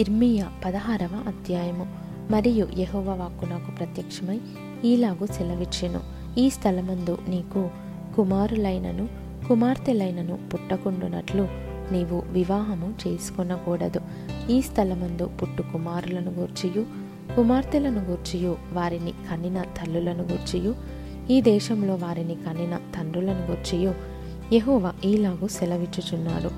ఇర్మియా 16వ అధ్యాయము. మరియు యెహోవా వాక్కు నాకు ప్రత్యక్షమై ఈలాగు సెలవిచ్చెను, ఈ స్థలమందు నీకు కుమారులైనను కుమార్తెలైనను పుట్టకుండునట్లు నీవు వివాహము చేసుకొనకూడదు. ఈ స్థలమందు పుట్టు కుమారులను గూర్చియు కుమార్తెలను గూర్చియు వారిని కనిన తల్లులను గూర్చియు ఈ దేశంలో వారిని కనిన తండ్రులను గూర్చియు యెహోవా ఈలాగు సెలవిచ్చుచున్నాడు,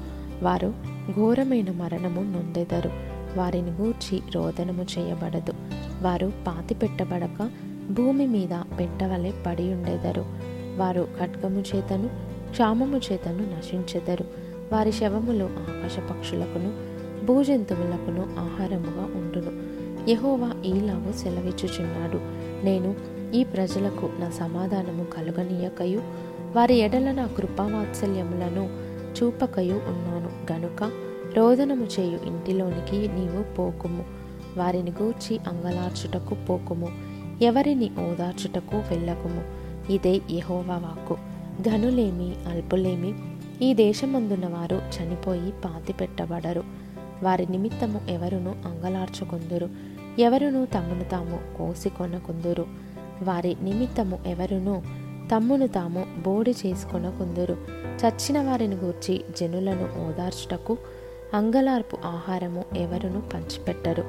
వారు ఘోరమైన మరణము నొందెదరు. వారిని గూర్చి రోదనము చేయబడదు. వారు పాతి పెట్టబడక భూమి మీద పెట్టవలె పడి ఉండెదరు. వారు ఖడ్గము చేతను క్షామము చేతను నశించెదరు. వారి శవములు ఆకాశ పక్షులకును భూజంతువులకును ఆహారముగా ఉండును. యెహోవా ఈలాగు సెలవిచ్చుచున్నాడు, నేను ఈ ప్రజలకు నా సమాధానము కలుగనీయకయు వారి ఎడల నా కృపావాత్సల్యములను చూపకయు ఉన్నాను గనుక రోదనము చేయు ఇంటిలోనికి నీవు పోకుము. వారిని గూర్చి అంగలార్చుటకు పోకుము, ఎవరిని ఓదార్చుటకు వెళ్ళకుము. ఇదే యెహోవా వాక్కు. ఘనులేమి అల్పులేమి ఈ దేశమందున్న వారు చనిపోయి పాతి పెట్టబడరు. వారి నిమిత్తము ఎవరును అంగలార్చుకుందురు, ఎవరును తమను తాము కోసికొనకుందురు. వారి నిమిత్తము ఎవరును తమ్మును తాము బోడి చేసుకొనకుందురు. చచ్చిన వారిని గూర్చి జనులను ఓదార్చుటకు అంగలార్పు ఆహారము ఎవరును పంచిపెట్టరు.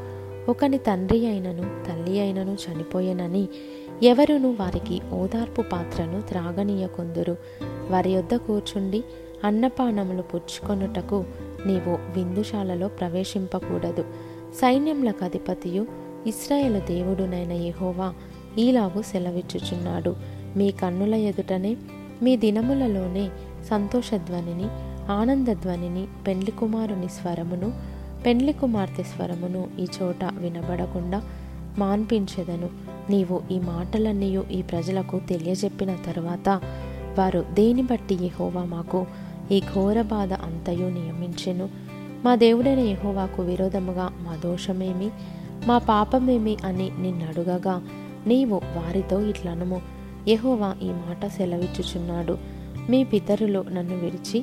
ఒకని తండ్రి అయినను తల్లి అయినను చనిపోయెనని ఎవరును వారికి ఓదార్పు పాత్రను త్రాగనీయకుందురు. వారి యొద్ద కూర్చుండి అన్నపానములు పుచ్చుకొనుటకు నీవు విందుశాలలో ప్రవేశింపకూడదు. సైన్యములకు అధిపతియు ఇశ్రాయేలు దేవుడునైన యెహోవా ఈలాగు సెలవిచ్చుచున్నాడు, మీ కన్నుల ఎదుటనే మీ దినములలోనే సంతోషధ్వనిని ఆనందధ్వనిని పెండ్లి కుమారుని స్వరమును పెండ్లి కుమార్తె స్వరమును ఈ చోట వినబడకుండా మాన్పించెదను. నీవు ఈ మాటలన్నీ ఈ ప్రజలకు తెలియజెప్పిన తరువాత వారు దేని బట్టి యెహోవా మాకు ఈ ఘోర బాధ అంతయు నియమించెను, మా దేవుడైన యెహోవాకు విరోధముగా మా దోషమేమి మా పాపమేమి అని నిన్నడుగగా నీవు వారితో ఇట్లనము, యెహోవా ఈ మాట సెలవిచ్చుచున్నాడు, మీ పితరులు నన్ను విడిచి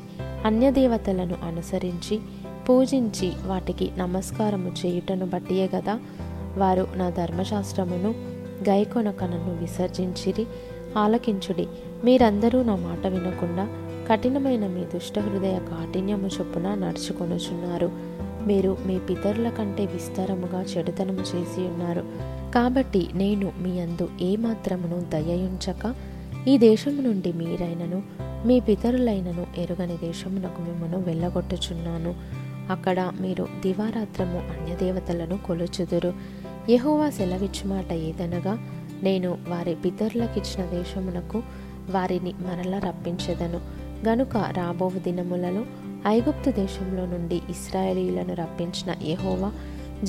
అన్యదేవతలను అనుసరించి పూజించి వాటికి నమస్కారము చేయుటను బట్టియే కదా వారు నా ధర్మశాస్త్రమును గైకొనక నన్ను విసర్జించిరి. ఆలకించుడి, మీరందరూ నా మాట వినకుండా కఠినమైన మీ దుష్టహృదయ కాఠిన్యము చొప్పున నడుచుకొనుచున్నారు. మీరు మీ పితరుల కంటే విస్తారముగా చెడుతనము చేసి ఉన్నారు. కాబట్టి నేను మీ అందు ఏమాత్రమును దయయుంచక ఈ దేశము నుండి మీరైనను మీ పితరులైనను ఎరుగని దేశమునకు మిమ్మను వెళ్ళగొట్టుచున్నాను. అక్కడ మీరు దివారాత్రము అన్యదేవతలను కొలుచుదురు. యెహోవా సెలవిచ్చు మాట ఏదనగా, నేను వారి పితరులకిచ్చిన దేశమునకు వారిని మరల రప్పించెదను. గనుక రాబోవు దినములలో ఐగుప్తు దేశంలో నుండి ఇశ్రాయేలీయులను రప్పించిన యెహోవా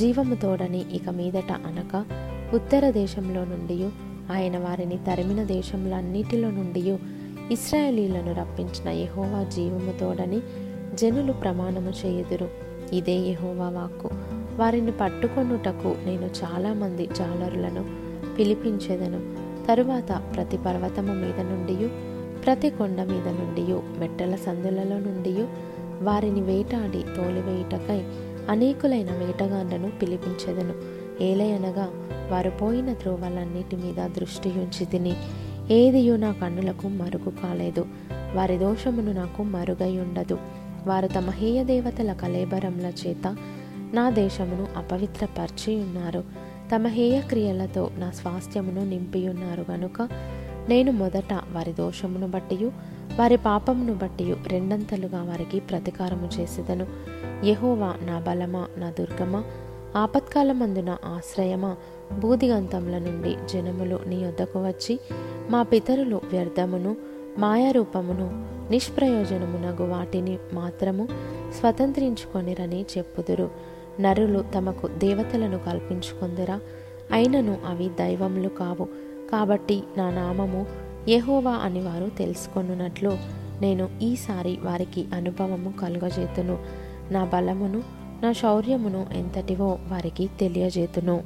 జీవము తోడని ఇక మీదట అనక, ఉత్తర దేశంలో నుండి ఆయన వారిని తరిమిన దేశములన్నిటిలో నుండి ఇశ్రాయేలీయులను రప్పించిన యెహోవా జీవము తోడని జనులు ప్రమాణము చేయుదురు. ఇదే యెహోవా వాక్కు. వారిని పట్టుకొనుటకు నేను చాలామంది జాలరులను పిలిపించేదను. తరువాత ప్రతి పర్వతము మీద నుండి ప్రతి కొండ మీద నుండి మెట్టల సందులలో నుండి వారిని వేటాడి తోలివేయుటకై అనేకులైన వేటగాళ్లను పిలిపించెదను. ఏలయనగా వారు పోయిన త్రోవలన్నిటి మీద దృష్టి ఉంచి తిని ఏదియూ నా కన్నులకు మరుగు కాలేదు. వారి దోషమును నాకు మరుగై ఉండదు. వారు తమ హేయ దేవతల కళేబరముల చేత నా దేశమును అపవిత్రపరిచి ఉన్నారు. తమ హేయ క్రియలతో నా స్వాస్థ్యమును నింపియున్నారు. గనుక నేను మొదట వారి దోషమును బట్టి వారి పాపమును బట్టి రెండంతలుగా వారికి ప్రతీకారము చేసేదను. యెహోవా నా బలమా నా దుర్గమా, ఆపత్కాలమందున ఆశ్రయమా, భూదిగంతముల నుండి జనములు నీ యొద్దకు వచ్చి మా పితరులు వ్యర్థమును మాయారూపమును నిష్ప్రయోజనమునగు వాటిని మాత్రము స్వతంత్రించుకొనిరని చెప్పుదురు. నరులు తమకు దేవతలను కల్పించుకొందురా, అయినను అవి దైవములు కావు. కాబట్టి నా నామము యెహోవా అని వారు తెలుసుకొనున్నట్లు నేను ఈసారి వారికి అనుభవము కలుగజేతును. నా బలమును నా శౌర్యమును ఎంతటివో వారికి తెలియజేతును.